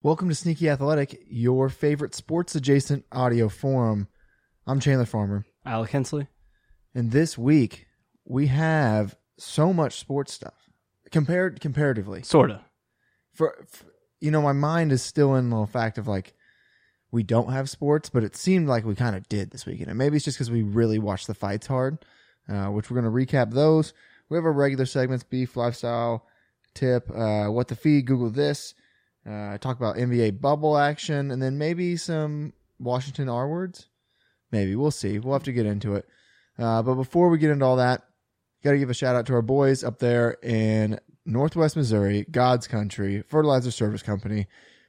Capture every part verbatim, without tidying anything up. Welcome to Sneaky Athletic, your favorite sports-adjacent audio forum. I'm Chandler Farmer. Alec Hensley. And this week, we have so much sports stuff, compared comparatively. Sort of. For, for, you know, my mind is still in the fact of, like, we don't have sports, but it seemed like we kind of did this weekend. And maybe it's just because we really watched the fights hard, uh, which we're going to recap those. We have our regular segments, Beef, Lifestyle, Tip, uh, What the Feed, Google This. I uh, talk about N B A bubble action, and then maybe some Washington R-words. Maybe. We'll see. We'll have to get into it. Uh, but before we get into all that, got to give a shout-out to our boys up there in Northwest Missouri, God's country, Fertilizer Service Company.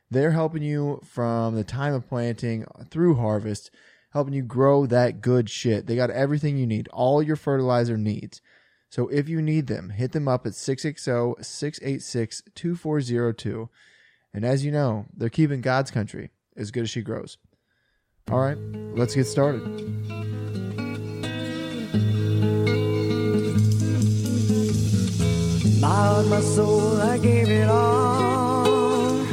They're helping you from the time of planting through harvest, helping you grow that good shit. They got everything you need, all your fertilizer needs. So if you need them, hit them up at six six zero, six eight six, two four zero two. And as you know, they're keeping God's country as good as she grows. All right, let's get started. My heart, my soul, I gave it all.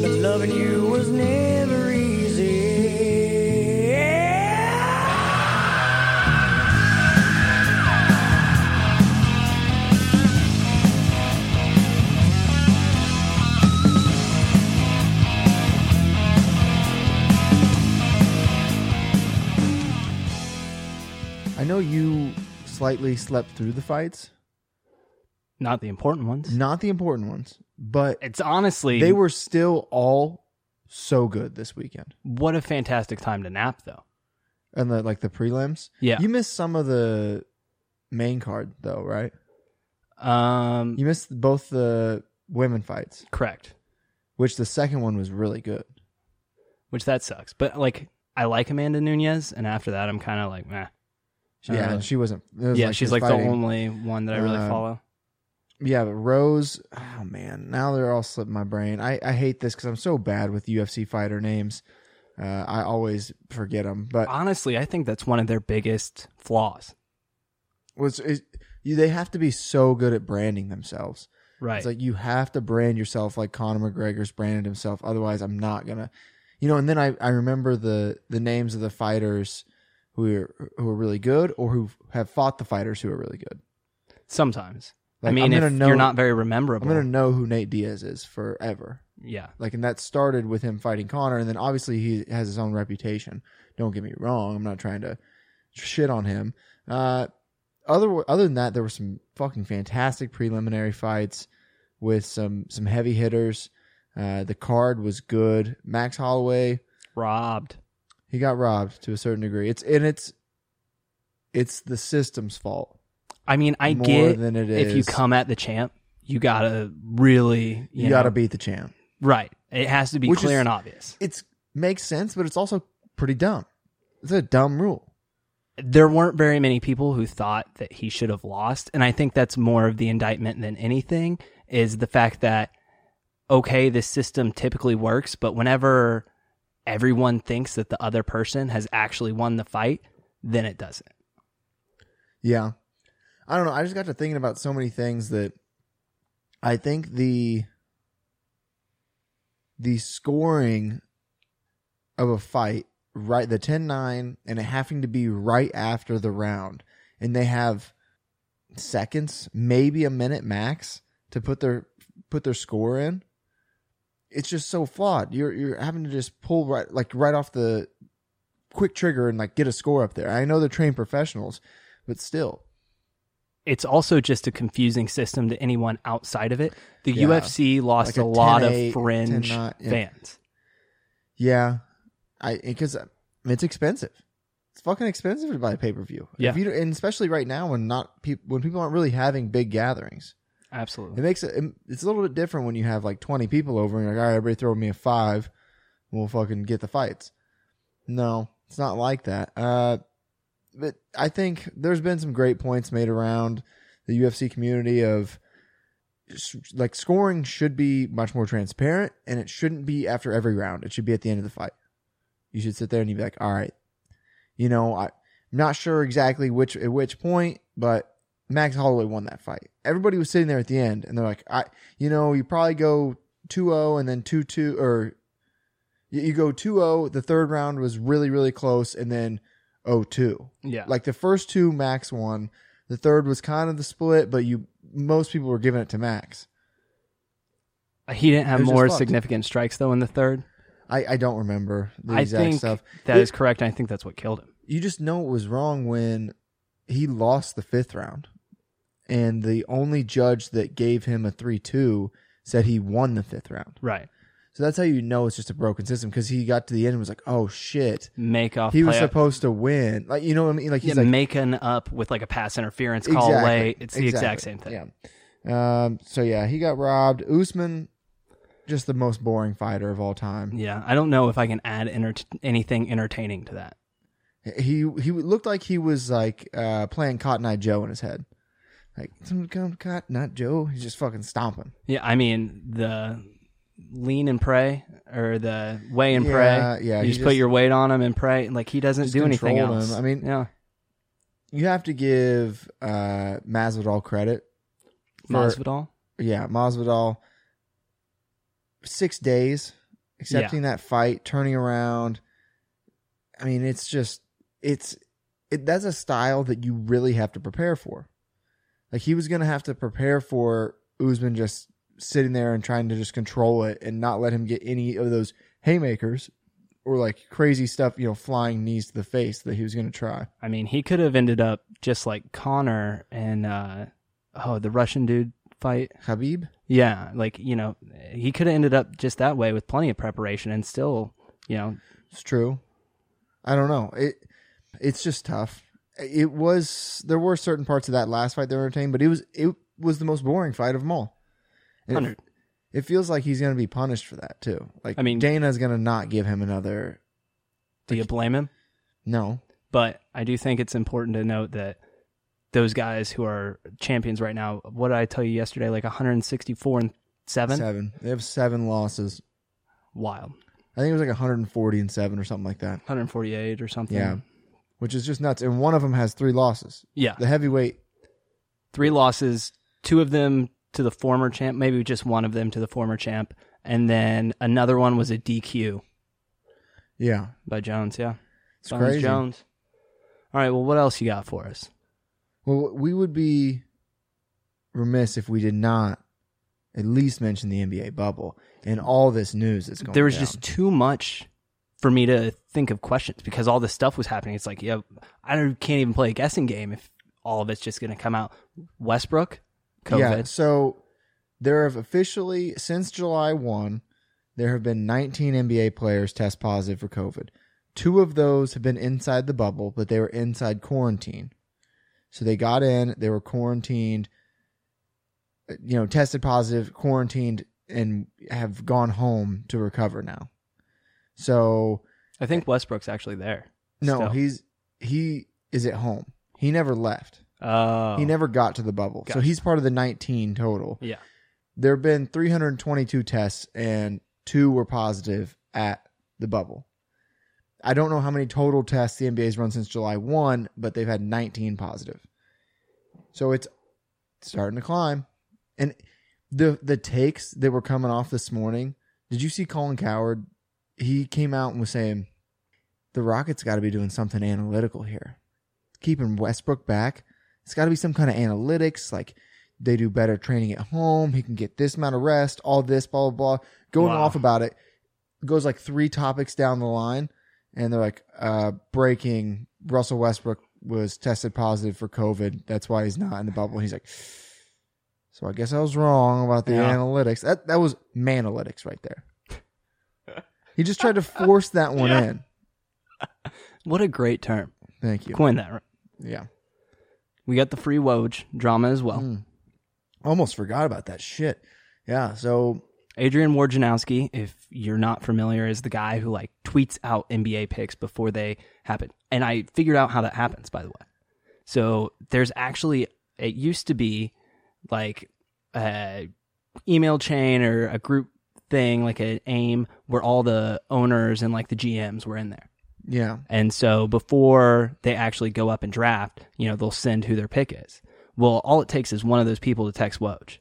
But loving you was never easy. I know you slightly slept through the fights. Not the important ones. Not the important ones. But it's honestly... They were still all so good this weekend. What a fantastic time to nap, though. And the, like the prelims? Yeah. You missed some of the main card, though, right? Um, You missed both the women fights. Correct. Which the second one was really good. Which that sucks. But like, I like Amanda Nunez, and after that I'm kind of like, meh. She yeah, really, she wasn't. Was yeah, like she's she was like fighting. The only one that I really uh, follow. Yeah, but Rose, oh man, now they're all slipping my brain. I, I hate this because I'm so bad with U F C fighter names. Uh, I always forget them. But honestly, I think that's one of their biggest flaws. Was is, you, they have to be so good at branding themselves. Right. It's like you have to brand yourself like Conor McGregor's branded himself. Otherwise, I'm not going to. You know, and then I, I remember the, the names of the fighters who are who are really good or who have fought the fighters who are really good. Sometimes. Like, I mean, if know, you're not very memorable. I'm going to know who Nate Diaz is forever. Yeah. Like, and that started with him fighting Conor, and then obviously he has his own reputation. Don't get me wrong. I'm not trying to shit on him. Uh, other other than that, there were some fucking fantastic preliminary fights with some, some heavy hitters. Uh, the card was good. Max Holloway. Robbed. He got robbed to a certain degree. It's and it's it's the system's fault. I mean, I more get than it if is. You come at the champ, you gotta really you, you know, gotta beat the champ, right? It has to be Which clear is, and obvious. It makes sense, but it's also pretty dumb. It's a dumb rule. There weren't very many people who thought that he should have lost, and I think that's more of the indictment than anything is the fact that okay, this system typically works, but whenever everyone thinks that the other person has actually won the fight, then it doesn't. Yeah. I don't know. I just got to thinking about so many things that I think the the scoring of a fight, right, the ten nine, and it having to be right after the round, and they have seconds, maybe a minute max, to put their put their score in. It's just so flawed. You're you're having to just pull right like right off the quick trigger and like get a score up there. I know they're trained professionals, but still. It's also just a confusing system to anyone outside of it. The yeah. U F C lost like a, a lot eight, of fringe ten, nine, yeah. fans. Yeah. I because it's expensive. It's fucking expensive to buy a pay-per-view. Yeah. If you, and especially right now when not people when people aren't really having big gatherings. Absolutely. It makes it, it's a little bit different when you have like twenty people over and you're like, all right, everybody throw me a five and we'll fucking get the fights. No, it's not like that. Uh, but I think there's been some great points made around the U F C community of like scoring should be much more transparent and it shouldn't be after every round. It should be at the end of the fight. You should sit there and you'd be like, all right, you know, I, I'm not sure exactly which, at which point, but Max Holloway won that fight. Everybody was sitting there at the end, and they're like, "I, you know, you probably go two oh and then two two, or you go two oh, the third round was really, really close, and then oh two. Yeah. Like the first two, Max won. The third was kind of the split, but you most people were giving it to Max. He didn't have more significant strikes, though, in the third? I, I don't remember the exact stuff. I think that is correct, and I think that's what killed him. You just know it was wrong when he lost the fifth round, and the only judge that gave him a three two said he won the fifth round. Right. So that's how you know it's just a broken system, because he got to the end and was like, oh, shit. Make off. He was supposed to win. Like, you know what I mean? Like, he's yeah, like, making up with like a pass interference call exactly, away. It's the exactly. exact same thing. Yeah. Um, so, yeah, he got robbed. Usman, just the most boring fighter of all time. Yeah. I don't know if I can add enter- anything entertaining to that. He he looked like he was like uh, playing Cotton Eye Joe in his head. Like, someone come Cotton Eye Joe. He's just fucking stomping. Yeah. I mean, the. Lean and pray, or the weigh and yeah, pray. Yeah, you just, just put your weight on him and pray. Like, he doesn't do anything else. Him. I mean, yeah, you have to give uh, Masvidal credit. For, Masvidal, yeah, Masvidal. Six days accepting yeah. that fight, turning around. I mean, it's just it's it. That's a style that you really have to prepare for. Like, he was going to have to prepare for Usman just sitting there and trying to just control it and not let him get any of those haymakers or like crazy stuff, you know, flying knees to the face that he was going to try. I mean, he could have ended up just like Conor and, uh, oh, the Russian dude fight. Habib? Yeah. Like, you know, he could have ended up just that way with plenty of preparation and still, you know. It's true. I don't know. It, it's just tough. It was, there were certain parts of that last fight that were entertaining, but it was, it was the most boring fight of them all. It, it feels like he's going to be punished for that too. Like, I mean, Dana's going to not give him another. Do you blame him? No, but I do think it's important to note that those guys who are champions right now. What did I tell you yesterday? Like one hundred sixty-four and seven. Seven. They have seven losses. Wild. I think it was like one hundred forty and seven or something like that. one hundred forty-eight or something. Yeah, which is just nuts. And one of them has three losses. Yeah, the heavyweight. Three losses. Two of them to the former champ, maybe just one of them to the former champ, and then another one was a D Q. Yeah. By Jones, yeah. It's Bones crazy. Jones. All right, well, what else you got for us? Well, we would be remiss if we did not at least mention the N B A bubble and all this news that's going on. There was down. just too much for me to think of questions because all this stuff was happening. It's like, yeah, I can't even play a guessing game if all of it's just going to come out. Westbrook? COVID. Yeah, so there have officially, since July first, there have been nineteen N B A players test positive for COVID. Two of those have been inside the bubble, but they were inside quarantine. So they got in, they were quarantined, you know, tested positive, quarantined, and have gone home to recover now. So I think Westbrook's actually there. No, still. he's he is at home. He never left. Oh. He never got to the bubble. Gotcha. So he's part of the nineteen total. Yeah. There have been three hundred twenty-two tests, and two were positive at the bubble. I don't know how many total tests the N B A's run since July first, but they've had nineteen positive. So it's starting to climb. And the the takes that were coming off this morning, did you see Colin Coward? He came out and was saying, the Rockets got to be doing something analytical here. Keeping Westbrook back. It's got to be some kind of analytics, like they do better training at home. He can get this amount of rest, all this, blah, blah, blah. Going wow. off about it. It goes like three topics down the line, and they're like, uh, breaking, Russell Westbrook was tested positive for COVID. That's why he's not in the bubble. And he's like, so I guess I was wrong about the yeah. analytics. That that was Manalytics right there. He just tried to force that one yeah. in. What a great term. Thank you. Coin that. Right? Yeah. We got the free Woj drama as well. Mm. Almost forgot about that shit. Yeah, so Adrian Wojnarowski, if you're not familiar, is the guy who like tweets out N B A picks before they happen. And I figured out how that happens, by the way. So there's actually, it used to be like a email chain or a group thing, like an AIM, where all the owners and like the G Ms were in there. Yeah. And so before they actually go up and draft, you know, they'll send who their pick is. Well, all it takes is one of those people to text Woj.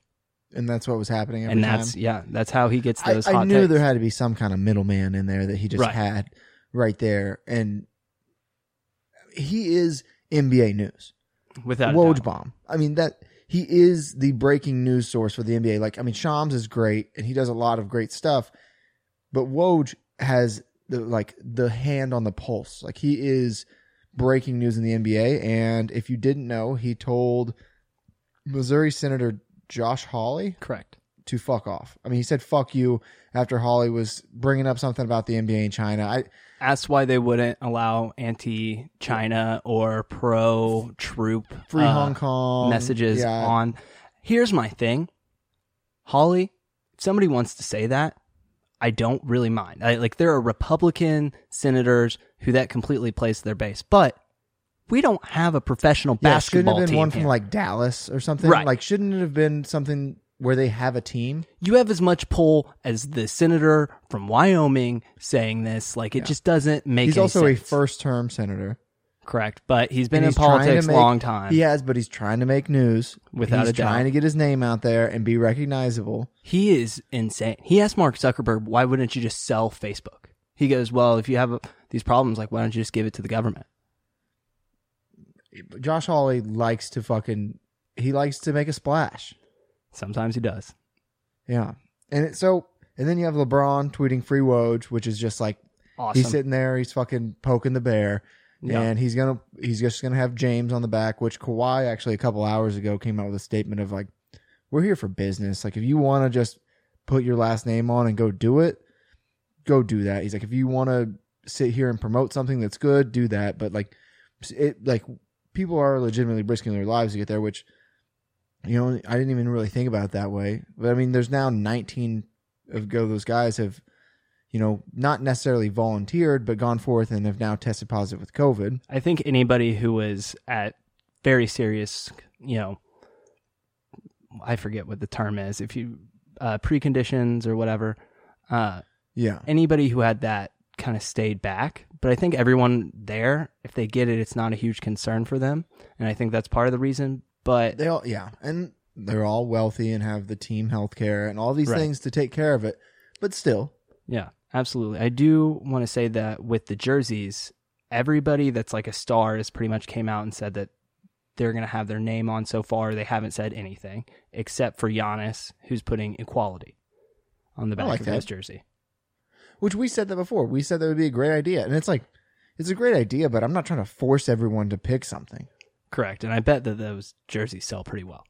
And that's what was happening every and that's, time? Yeah, that's how he gets those I, hot I knew takes. There had to be some kind of middleman in there that he just right. had right there. And he is N B A news. Without Woj a doubt. Bomb. I mean, that he is the breaking news source for the N B A. Like, I mean, Shams is great, and he does a lot of great stuff. But Woj has, the, like, the hand on the pulse. Like, he is breaking news in the N B A. And if you didn't know, he told Missouri Senator Josh Hawley, correct, to fuck off. I mean, he said "fuck you" after Hawley was bringing up something about the N B A in China. I asked why they wouldn't allow anti-China or pro-troop free uh, Hong Kong messages yeah. on. Here's my thing, Hawley. If somebody wants to say that, I don't really mind. I, like there are Republican senators who that completely plays their base, but. We don't have a professional yeah, basketball team. Shouldn't it have been one from here. Like Dallas or something? Right. Like, shouldn't it have been something where they have a team? You have as much pull as the senator from Wyoming saying this. Like, it yeah. just doesn't make he's any sense. He's also a first-term senator. Correct. But he's been and in he's politics a long time. He has, but he's trying to make news. Without a doubt. He's trying to get his name out there and be recognizable. He is insane. He asked Mark Zuckerberg, why wouldn't you just sell Facebook? He goes, well, if you have a, these problems, like, why don't you just give it to the government? Josh Hawley likes to fucking, he likes to make a splash. Sometimes he does. Yeah. And it, so, and then you have LeBron tweeting free Woj, which is just like, awesome. He's sitting there, he's fucking poking the bear. Yeah. And he's going to, he's just going to have James on the back, which Kawhi actually a couple hours ago came out with a statement of like, we're here for business. Like, if you want to just put your last name on and go do it, go do that. He's like, if you want to sit here and promote something that's good, do that. But like, it, like, people are legitimately risking their lives to get there, which, you know, I didn't even really think about it that way. But, I mean, there's now nineteen of those guys have, you know, not necessarily volunteered, but gone forth and have now tested positive with COVID. I think anybody who was at very serious, you know, I forget what the term is, if you, uh, preconditions or whatever. Uh, yeah. Anybody who had that kind of stayed back. But I think everyone there, if they get it, it's not a huge concern for them, and I think that's part of the reason. But they all, yeah, and they're all wealthy and have the team healthcare and all these right. things to take care of it. But still, yeah, absolutely. I do want to say that with the jerseys, everybody that's like a star has pretty much came out and said that they're going to have their name on. So far, they haven't said anything except for Giannis, who's putting equality on the back like of that. His jersey. Which we said that before. We said that would be a great idea. And it's like, it's a great idea, but I'm not trying to force everyone to pick something. Correct. And I bet that those jerseys sell pretty well.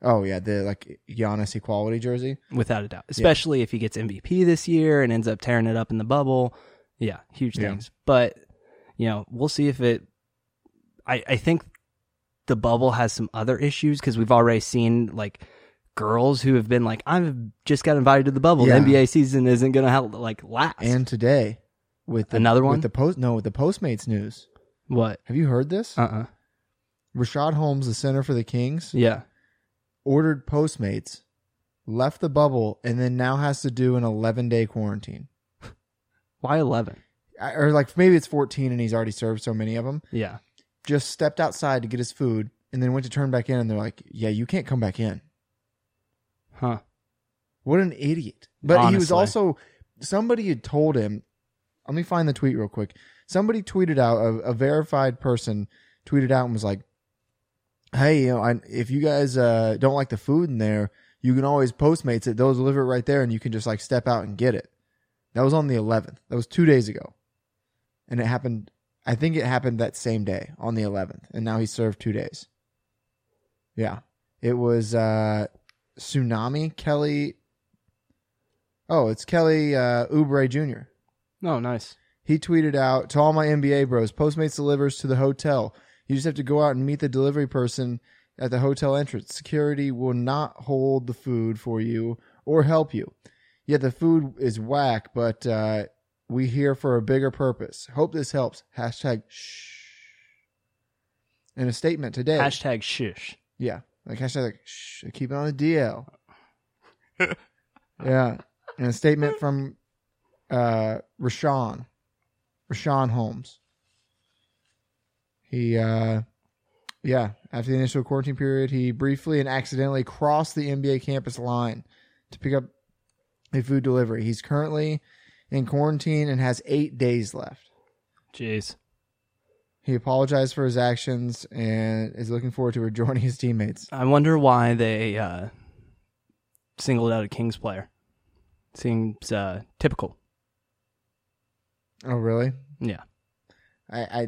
Oh, yeah. The like Giannis equality jersey? Without a doubt. Especially yeah. if he gets M V P this year and ends up tearing it up in the bubble. Yeah. Huge things. Yeah. But, you know, we'll see if it... I, I think the bubble has some other issues because we've already seen, like... girls who have been like, I've just got invited to the bubble. Yeah. The N B A season isn't going to like last. And today, with the, another one, with the post, no, with the Postmates news. What have you heard this? Uh uh-uh. uh. Rashad Holmes, the center for the Kings, yeah, ordered Postmates, left the bubble, and then now has to do an eleven day quarantine. Why eleven? I, or like maybe it's fourteen, and he's already served so many of them. Yeah, just stepped outside to get his food, and then went to turn back in, and they're like, "Yeah, you can't come back in." Huh. What an idiot. But honestly. He was also, somebody had told him, let me find the tweet real quick. Somebody tweeted out, a, a verified person tweeted out and was like, hey, you know, I, if you guys uh, don't like the food in there, you can always Postmates it. They'll deliver it right there and you can just like step out and get it. That was on the eleventh. That was two days ago. And it happened, I think it happened that same day on the eleventh. And now he served two days. Yeah. It was... Uh, Tsunami Kelly. Oh, it's Kelly uh, Oubre Junior Oh, nice. He tweeted out to all my N B A bros, Postmates delivers to the hotel. You just have to go out and meet the delivery person at the hotel entrance. Security will not hold the food for you or help you. Yet the food is whack, but uh, we here for a bigger purpose. Hope this helps. Hashtag shh. In a statement today. Hashtag shish. Yeah. Like, hashtag, like, shh, keep it on the D L. Yeah. And a statement from uh, Rashawn. Rashawn Holmes. He uh, Yeah. After the initial quarantine period, he briefly and accidentally crossed the N B A campus line to pick up a food delivery. He's currently in quarantine and has eight days left. Jeez. He apologized for his actions and is looking forward to rejoining his teammates. I wonder why they uh, singled out a Kings player. Seems uh, typical. Oh, really? Yeah. I, I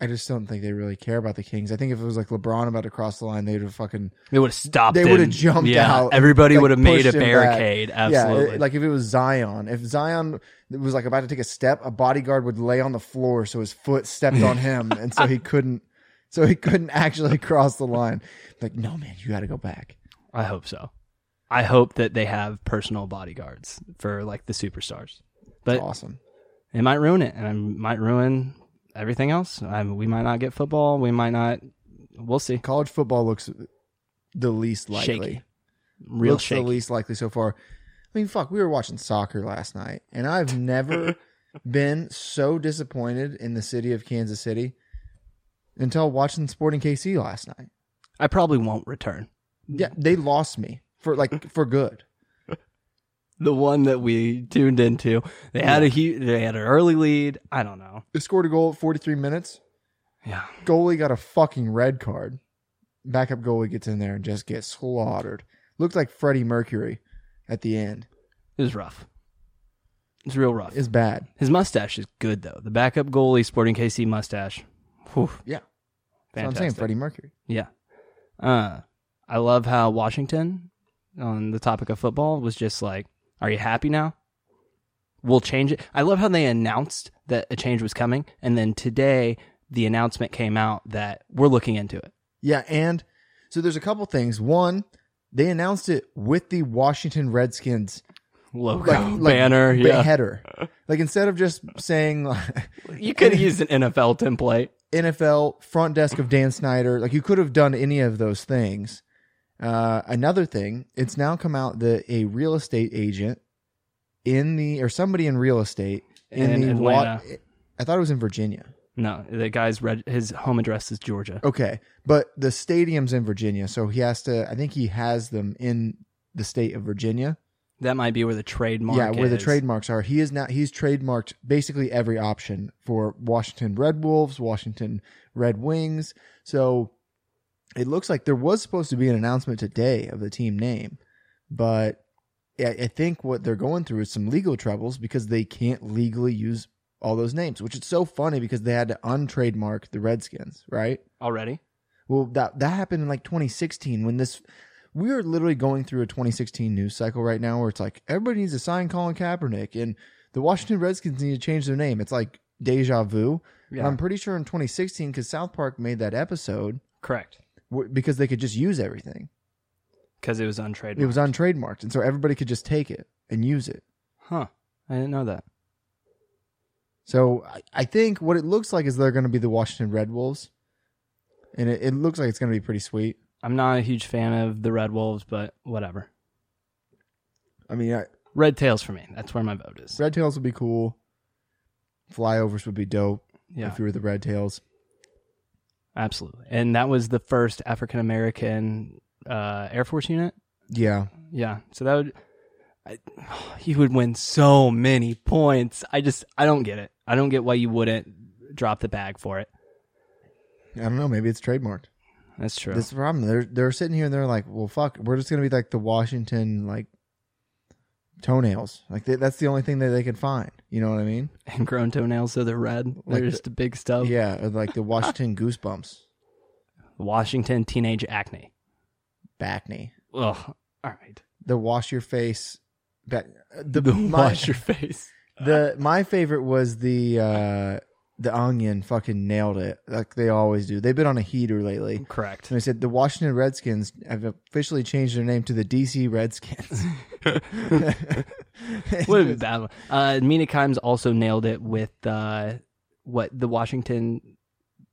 I just don't think they really care about the Kings. I think if it was like LeBron about to cross the line, they would have fucking... They would have stopped They would have jumped yeah. out. Everybody like, would have made a barricade. Absolutely. Yeah, it, like if it was Zion. If Zion was like about to take a step, a bodyguard would lay on the floor so his foot stepped on him. And so he couldn't So he couldn't actually cross the line. Like, no, man, you got to go back. I hope so. I hope that they have personal bodyguards for like the superstars. But That's awesome. It might ruin it, and it might ruin everything else. I mean, we might not get football. We might not. We'll see. College football looks the least likely. Shaky. Real looks shaky. The least likely so far. I mean, fuck, we were watching soccer last night, and I've never been so disappointed in the city of Kansas City until watching Sporting K C last night. I probably won't return. Yeah, they lost me for like for good. The one that we tuned into, they yeah. had a huge, they had an early lead. I don't know. They scored a goal at forty-three minutes. Yeah, goalie got a fucking red card. Backup goalie gets in there and just gets slaughtered. Looked like Freddie Mercury at the end. It was rough. It's real rough. It's bad. His mustache is good though. The backup goalie, Sporting K C mustache. Whew. Yeah, fantastic. That's what I'm saying, Freddie Mercury. Yeah, uh, I love how Washington, on the topic of football, was just like, are you happy now? We'll change it. I love how they announced that a change was coming, and then today the announcement came out that we're looking into it. Yeah, and so there's a couple things. One, they announced it with the Washington Redskins logo, like, like banner, yeah. header. Like instead of just saying, like, you could have used an N F L template, N F L front desk of Dan Snyder. Like you could have done any of those things. Uh, another thing, it's now come out that a real estate agent in the, or somebody in real estate in, in the Atlanta. Wa- I thought it was in Virginia. No, the guy's read his home address is Georgia. Okay. But the stadium's in Virginia. So he has to, I think he has them in the state of Virginia. That might be where the trademark Yeah, where is. the trademarks are. He is now, he's trademarked basically every option for Washington Red Wolves, Washington Red Wings. So it looks like there was supposed to be an announcement today of the team name, but I think what they're going through is some legal troubles because they can't legally use all those names, which is so funny because they had to untrademark the Redskins, right? Already? Well, that that happened in like twenty sixteen when this... We are literally going through a twenty sixteen news cycle right now where it's like, everybody needs to sign Colin Kaepernick and the Washington Redskins need to change their name. It's like deja vu. Yeah. I'm pretty sure in twenty sixteen, because South Park made that episode. Correct. Because they could just use everything. Because it was untrademarked. It was untrademarked, and so everybody could just take it and use it. Huh. I didn't know that. So I, I think what it looks like is they're going to be the Washington Red Wolves, and it, it looks like it's going to be pretty sweet. I'm not a huge fan of the Red Wolves, but whatever. I mean, I, Red Tails for me. That's where my vote is. Red Tails would be cool. Flyovers would be dope yeah. if you were the Red Tails. Absolutely. And that was the first African-American uh, Air Force unit? Yeah. Yeah. So that would... I, oh, he would win so many points. I just... I don't get it. I don't get why you wouldn't drop the bag for it. I don't know. Maybe it's trademarked. That's true. That's the problem. They're, they're sitting here and they're like, well, fuck, we're just going to be like the Washington, like, toenails. Like, they, that's the only thing that they can find. You know what I mean? And grown toenails, so they're red. They're like just the, the big stuff. Yeah, like the Washington Goosebumps. Washington Teenage Acne. Backney. Ugh, all right. The wash your face. Back, the the my, wash your face. The My favorite was the uh, the Onion fucking nailed it. Like they always do. They've been on a heater lately. Correct. And they said the Washington Redskins have officially changed their name to the D C Redskins. What a bad one. Uh, Mina Kimes also nailed it with uh, what the Washington.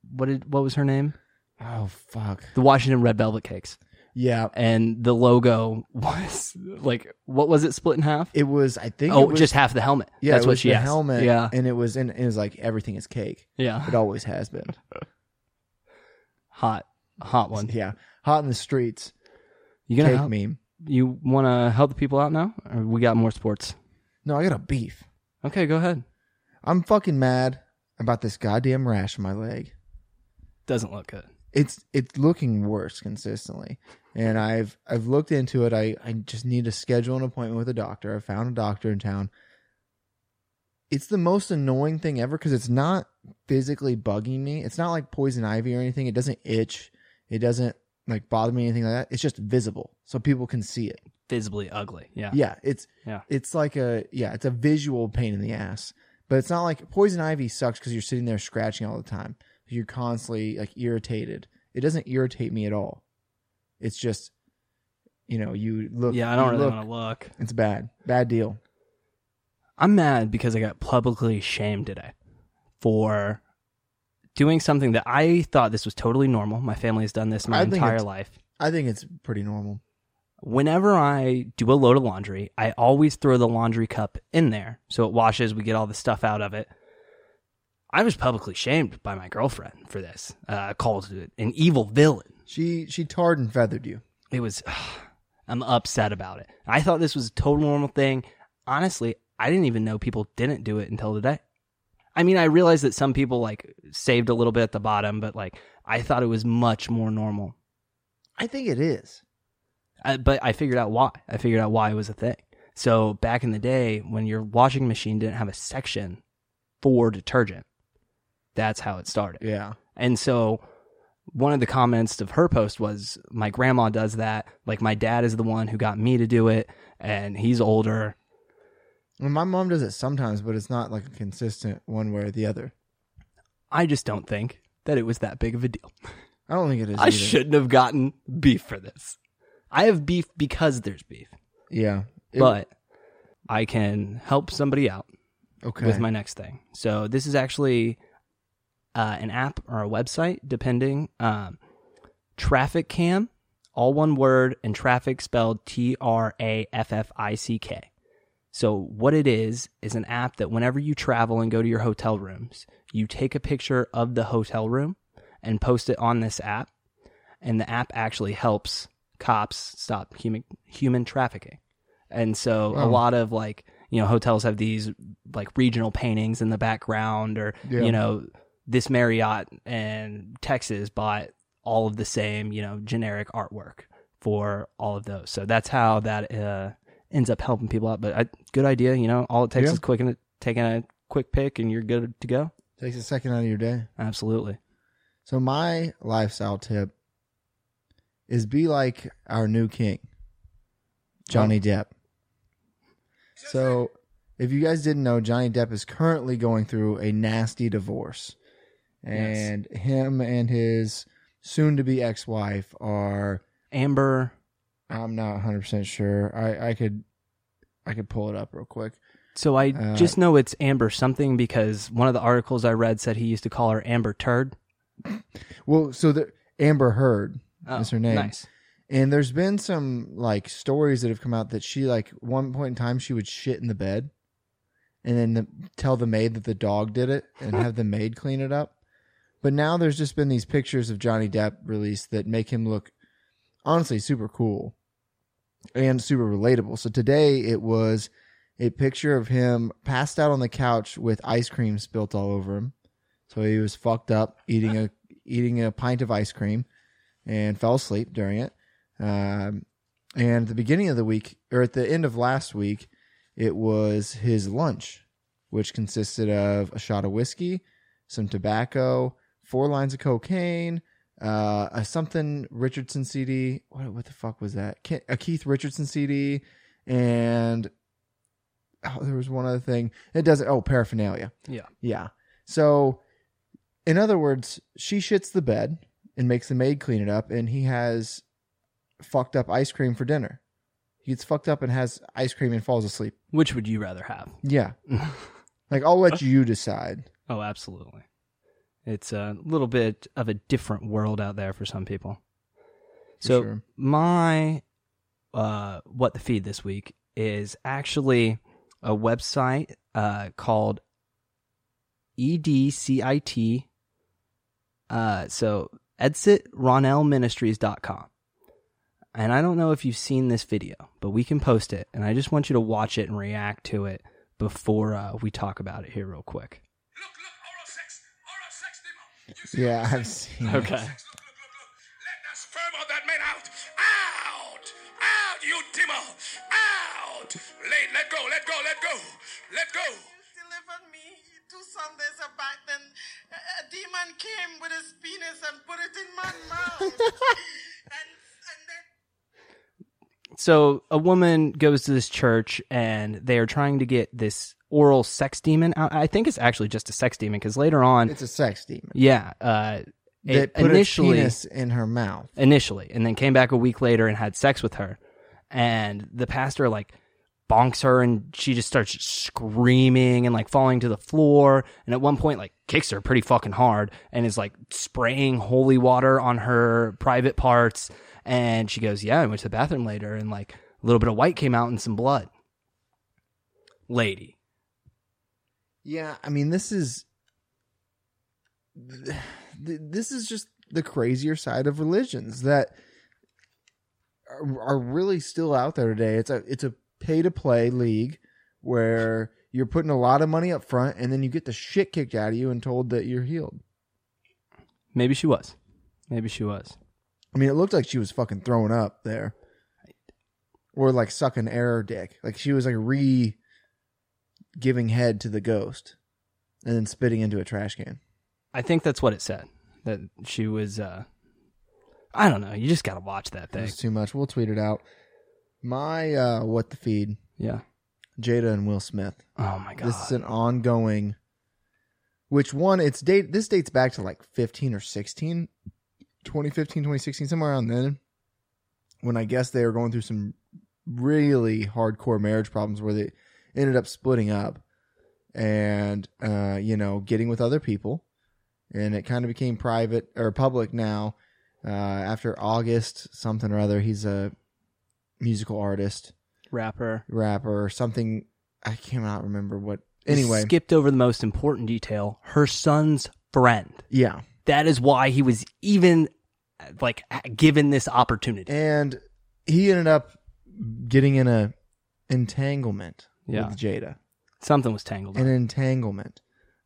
What did what was her name? Oh fuck! The Washington Red Velvet Cakes. Yeah, and the logo was like, what was it? Split in half? It was, I think. Oh, it was, just half the helmet. Yeah, that's it was what she the asked. Helmet. Yeah, and it was, in, it was like everything is cake. Yeah, it always has been. Hot. A hot one. Yeah. Hot in the streets. You gonna Cake help meme. You want to help the people out now? Or we got more sports? No, I got a beef. Okay, go ahead. I'm fucking mad about this goddamn rash on my leg. Doesn't look good. It's it's looking worse consistently. And I've I've looked into it. I, I just need to schedule an appointment with a doctor. I found a doctor in town. It's the most annoying thing ever because it's not physically bugging me. It's not like poison ivy or anything. It doesn't itch. It doesn't like bother me, anything like that. It's just visible. So people can see it. Visibly ugly. Yeah. Yeah. It's yeah. It's like a yeah, it's a visual pain in the ass. But it's not like poison ivy sucks because you're sitting there scratching all the time. You're constantly like irritated. It doesn't irritate me at all. It's just, you know, you look. Yeah, I don't really want to look. It's bad. Bad deal. I'm mad because I got publicly shamed today for doing something that I thought this was totally normal. My family has done this my entire life. I think it's pretty normal. Whenever I do a load of laundry, I always throw the laundry cup in there. So it washes. We get all the stuff out of it. I was publicly shamed by my girlfriend for this. Uh, called it an evil villain. She she tarred and feathered you. It was, ugh, I'm upset about it. I thought this was a total normal thing. Honestly, I didn't even know people didn't do it until today. I mean, I realized that some people like saved a little bit at the bottom, but like I thought it was much more normal. I think it is. I, but I figured out why. I figured out why it was a thing. So back in the day when your washing machine didn't have a section for detergent, that's how it started. Yeah. And so one of the comments of her post was, my grandma does that. Like, my dad is the one who got me to do it, and he's older. Well, my mom does it sometimes, but it's not like a consistent one way or the other. I just don't think that it was that big of a deal. I don't think it is I either. Shouldn't have gotten beef for this. I have beef because there's beef. Yeah. It... But I can help somebody out okay. with my next thing. So this is actually... Uh, an app or a website, depending. Um, Traffic Cam, all one word, and traffic spelled T R A F F I C K. So what it is is an app that whenever you travel and go to your hotel rooms, you take a picture of the hotel room and post it on this app, and the app actually helps cops stop human human trafficking. And so oh. a lot of like you know hotels have these like regional paintings in the background, or yeah. you know. This Marriott and Texas bought all of the same, you know, generic artwork for all of those. So that's how that uh, ends up helping people out. But I, good idea, you know, all it takes yeah. is quick and, taking a quick pic and you're good to go. Takes a second out of your day. Absolutely. So my lifestyle tip is be like our new king, Johnny oh. Depp. So if you guys didn't know, Johnny Depp is currently going through a nasty divorce. And yes. him and his soon-to-be ex-wife are Amber. I'm not one hundred percent sure. I, I could, I could pull it up real quick. So I uh, just know it's Amber something because one of the articles I read said he used to call her Amber Turd. Well, so the Amber Heard oh, is her name. Nice. And there's been some like stories that have come out that she like one point in time she would shit in the bed, and then the, tell the maid that the dog did it, and have the maid clean it up. But now there's just been these pictures of Johnny Depp released that make him look, honestly, super cool and super relatable. So today it was a picture of him passed out on the couch with ice cream spilt all over him. So he was fucked up, eating a eating a pint of ice cream and fell asleep during it. Um, and at the beginning of the week, or at the end of last week, it was his lunch, which consisted of a shot of whiskey, some tobacco, four lines of cocaine, uh, a something Richardson C D. What what the fuck was that? A Keith Richardson C D, and oh, there was one other thing. It doesn't. Oh, paraphernalia. Yeah, yeah. So, in other words, she shits the bed and makes the maid clean it up, and he has fucked up ice cream for dinner. He gets fucked up and has ice cream and falls asleep. Which would you rather have? Yeah. Like, I'll let you decide. Oh, absolutely. It's a little bit of a different world out there for some people. For so sure. my uh, What the Feed this week is actually a website uh, called E D C I T. Uh, so exit ronell ministries dot com. And I don't know if you've seen this video, but we can post it. And I just want you to watch it and react to it before uh, we talk about it here real quick. Look, look, oral sex, oral sex demo. Yeah, I've seen it. Okay. Look, look, look, look. Let the sperm of that man out. Out! Out, you demo. Out! Let, let go, let go, let go. Let go. He delivered me two Sundays back, then a demon came with his penis and put it in my mouth. and and then... So a woman goes to this church and they are trying to get this oral sex demon out. I think it's actually just a sex demon because later on... It's a sex demon. Yeah. Uh, they it, put initially, a penis in her mouth. Initially. And then came back a week later and had sex with her. And the pastor like bonks her and she just starts screaming and like falling to the floor. And at one point like kicks her pretty fucking hard and is like spraying holy water on her private parts. And she goes, yeah, I went to the bathroom later, and like a little bit of white came out and some blood. Lady. Yeah, I mean, this is, this is just the crazier side of religions that are, are really still out there today. It's a, it's a pay-to-play league where you're putting a lot of money up front, and then you get the shit kicked out of you and told that you're healed. Maybe she was. Maybe she was. I mean, it looked like she was fucking throwing up there. Or like sucking air dick. Like she was like re giving head to the ghost and then spitting into a trash can. I think that's what it said. That she was, uh, I don't know. You just got to watch that thing. It's too much. We'll tweet it out. My, uh, what the feed. Yeah. Jada and Will Smith. Oh my God. This is an ongoing, which one it's date. This dates back to like fifteen or sixteen. twenty fifteen, twenty sixteen, somewhere around then, when I guess they were going through some really hardcore marriage problems where they ended up splitting up and, uh, you know, getting with other people. And it kind of became private or public now. Uh, after August something or other, he's a musical artist. Rapper. Rapper, something. I cannot remember what. Anyway. He skipped over the most important detail. Her son's friend. Yeah. That is why he was even like given this opportunity. And he ended up getting in a entanglement yeah. with Jada. Something was tangled up. An entanglement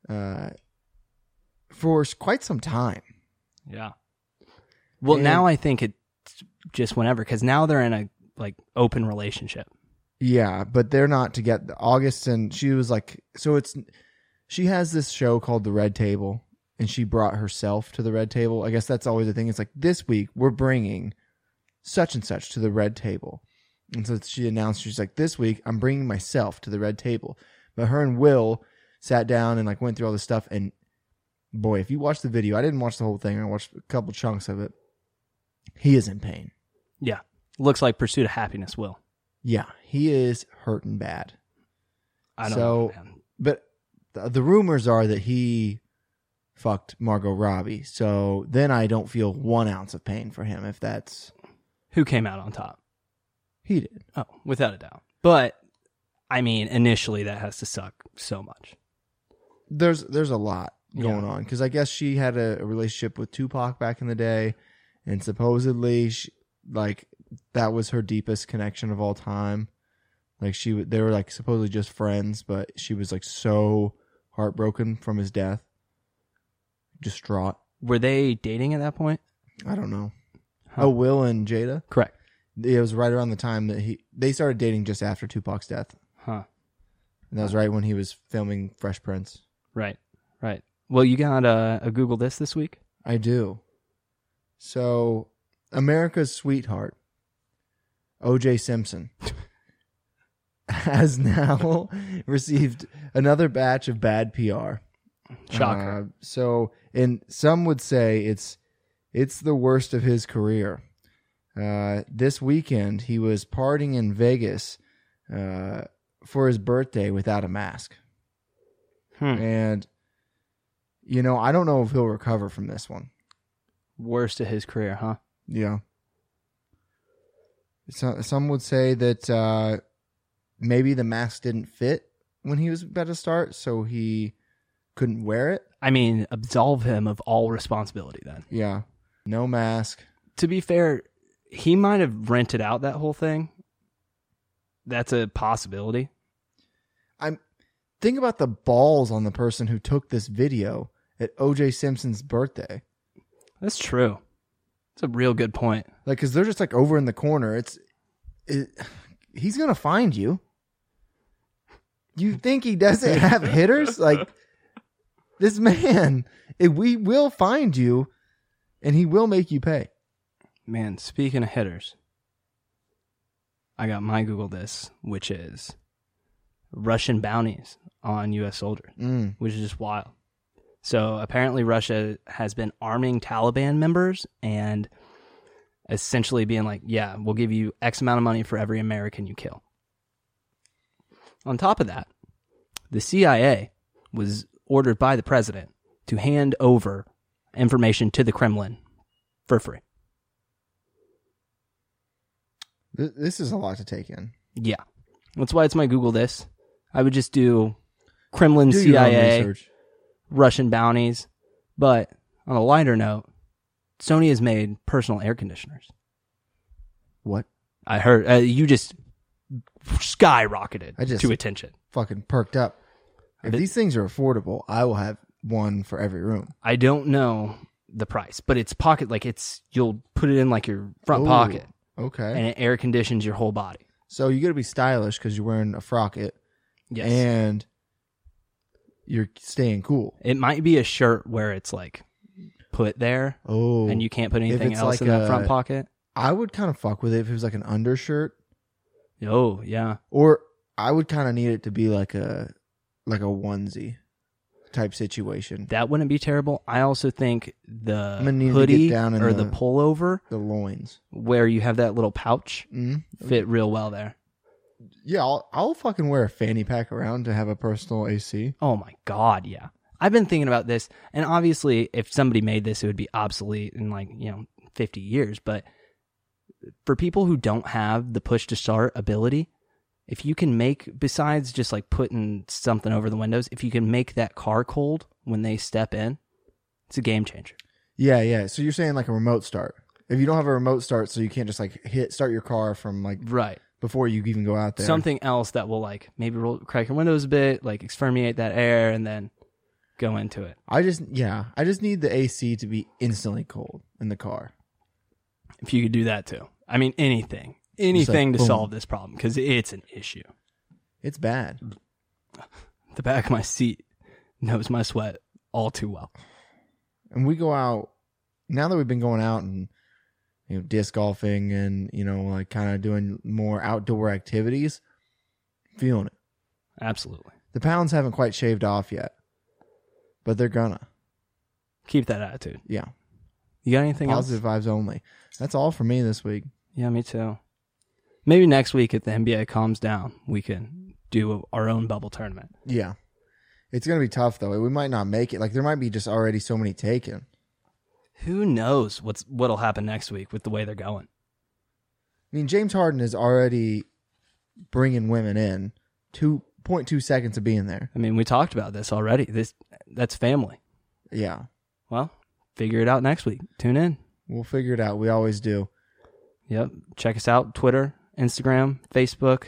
uh, for quite some time. Yeah. Well, and now I think it's just whenever, because now they're in a like open relationship. Yeah, but they're not together. August and she was like, so it's, she has this show called The Red Table. And she brought herself to the Red Table. I guess that's always the thing. It's like, this week, we're bringing such and such to the Red Table. And so she announced, she's like, this week, I'm bringing myself to the Red Table. But her and Will sat down and like went through all this stuff. And boy, if you watch the video, I didn't watch the whole thing. I watched a couple chunks of it. He is in pain. Yeah. Looks like Pursuit of Happiness, Will. Yeah. He is hurting bad. I don't so, know. Man. But the, the rumors are that he... fucked Margot Robbie, so then I don't feel one ounce of pain for him if that's... Who came out on top? He did. Oh, without a doubt. But, I mean, initially that has to suck so much. There's there's a lot going yeah. on, because I guess she had a, a relationship with Tupac back in the day, and supposedly, she, like, that was her deepest connection of all time. Like, she they were, like, supposedly just friends, but she was, like, so heartbroken from his death. Distraught. Were they dating at that point? I don't know. Huh. Oh, Will and Jada? Correct. It was right around the time that he... They started dating just after Tupac's death. Huh. And that was right when he was filming Fresh Prince. Right, right. Well, you got a, a Google this this week? I do. So, America's sweetheart, O J Simpson, has now received another batch of bad P R. Shocker. Uh, so, and some would say it's it's the worst of his career. Uh, this weekend, he was partying in Vegas uh, for his birthday without a mask. Hmm. And, you know, I don't know if he'll recover from this one. Worst of his career, huh? Yeah. So, some would say that uh, maybe the mask didn't fit when he was about to start, so he... couldn't wear it. I mean, absolve him of all responsibility then. Yeah. No mask. To be fair, he might have rented out that whole thing. That's a possibility. I'm think about the balls on the person who took this video at O J Simpson's birthday. That's true. That's a real good point. Like, because they're just like over in the corner. It's it, he's gonna find you. You think he doesn't have hitters? Like, this man, it, we will find you, and he will make you pay. Man, speaking of hitters, I got my Google this, which is Russian bounties on U S soldiers, mm. which is just wild. So apparently Russia has been arming Taliban members and essentially being like, yeah, we'll give you X amount of money for every American you kill. On top of that, the C I A was ordered by the president to hand over information to the Kremlin for free. This is a lot to take in. Yeah. That's why it's my Google this. I would just do Kremlin, do C I A, Russian bounties. But on a lighter note, Sony has made personal air conditioners. What? I heard. Uh, you just skyrocketed I just to attention. Fucking perked up. If these things are affordable, I will have one for every room. I don't know the price, but it's pocket. Like, it's, you'll put it in like your front Ooh, pocket. Okay. And it air conditions your whole body. So you got to be stylish because you're wearing a frocket. Yes. And you're staying cool. It might be a shirt where it's like put there. Oh. And you can't put anything else like in a, that front pocket. I would kind of fuck with it if it was like an undershirt. Oh, yeah. Or I would kind of need it to be like a like a onesie type situation. That wouldn't be terrible. I also think the hoodie down or the, the pullover, the loins, where you have that little pouch, mm-hmm. fit real well there. Yeah, I'll, I'll fucking wear a fanny pack around to have a personal A C. Oh my God, yeah. I've been thinking about this, and obviously if somebody made this, it would be obsolete in like, you know, fifty years, but for people who don't have the push to start ability, if you can make, besides just like putting something over the windows, if you can make that car cold when they step in, it's a game changer. Yeah, yeah. So you're saying like a remote start. If you don't have a remote start, so you can't just like hit start your car from like right before you even go out there. Something else that will like maybe roll, crack your windows a bit, like exfoliate that air, and then go into it. I just yeah, I just need the A C to be instantly cold in the car. If you could do that too, I mean anything. Anything like, to boom. solve this problem, because it's an issue. It's bad. The back of my seat knows my sweat all too well. And we go out, now that we've been going out and, you know, disc golfing and, you know, like kind of doing more outdoor activities, feeling it. Absolutely. The pounds haven't quite shaved off yet, but they're gonna. Keep that attitude. Yeah. You got anything Positive else? Positive vibes only. That's all for me this week. Yeah, me too. Maybe next week if the N B A calms down, we can do our own bubble tournament. Yeah. It's going to be tough, though. We might not make it. Like, there might be just already so many taken. Who knows what's what'll happen next week with the way they're going? I mean, James Harden is already bringing women in. two point two seconds of being there. I mean, we talked about this already. This That's family. Yeah. Well, figure it out next week. Tune in. We'll figure it out. We always do. Yep. Check us out. Twitter, Instagram, Facebook.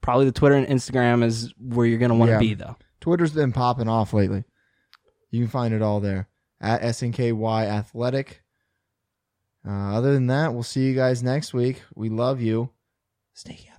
Probably the Twitter and Instagram is where you're going to want to yeah. be, though. Twitter's been popping off lately. You can find it all there. At S N K Y Athletic. Uh, other than that, we'll see you guys next week. We love you. Sneaky Athletic.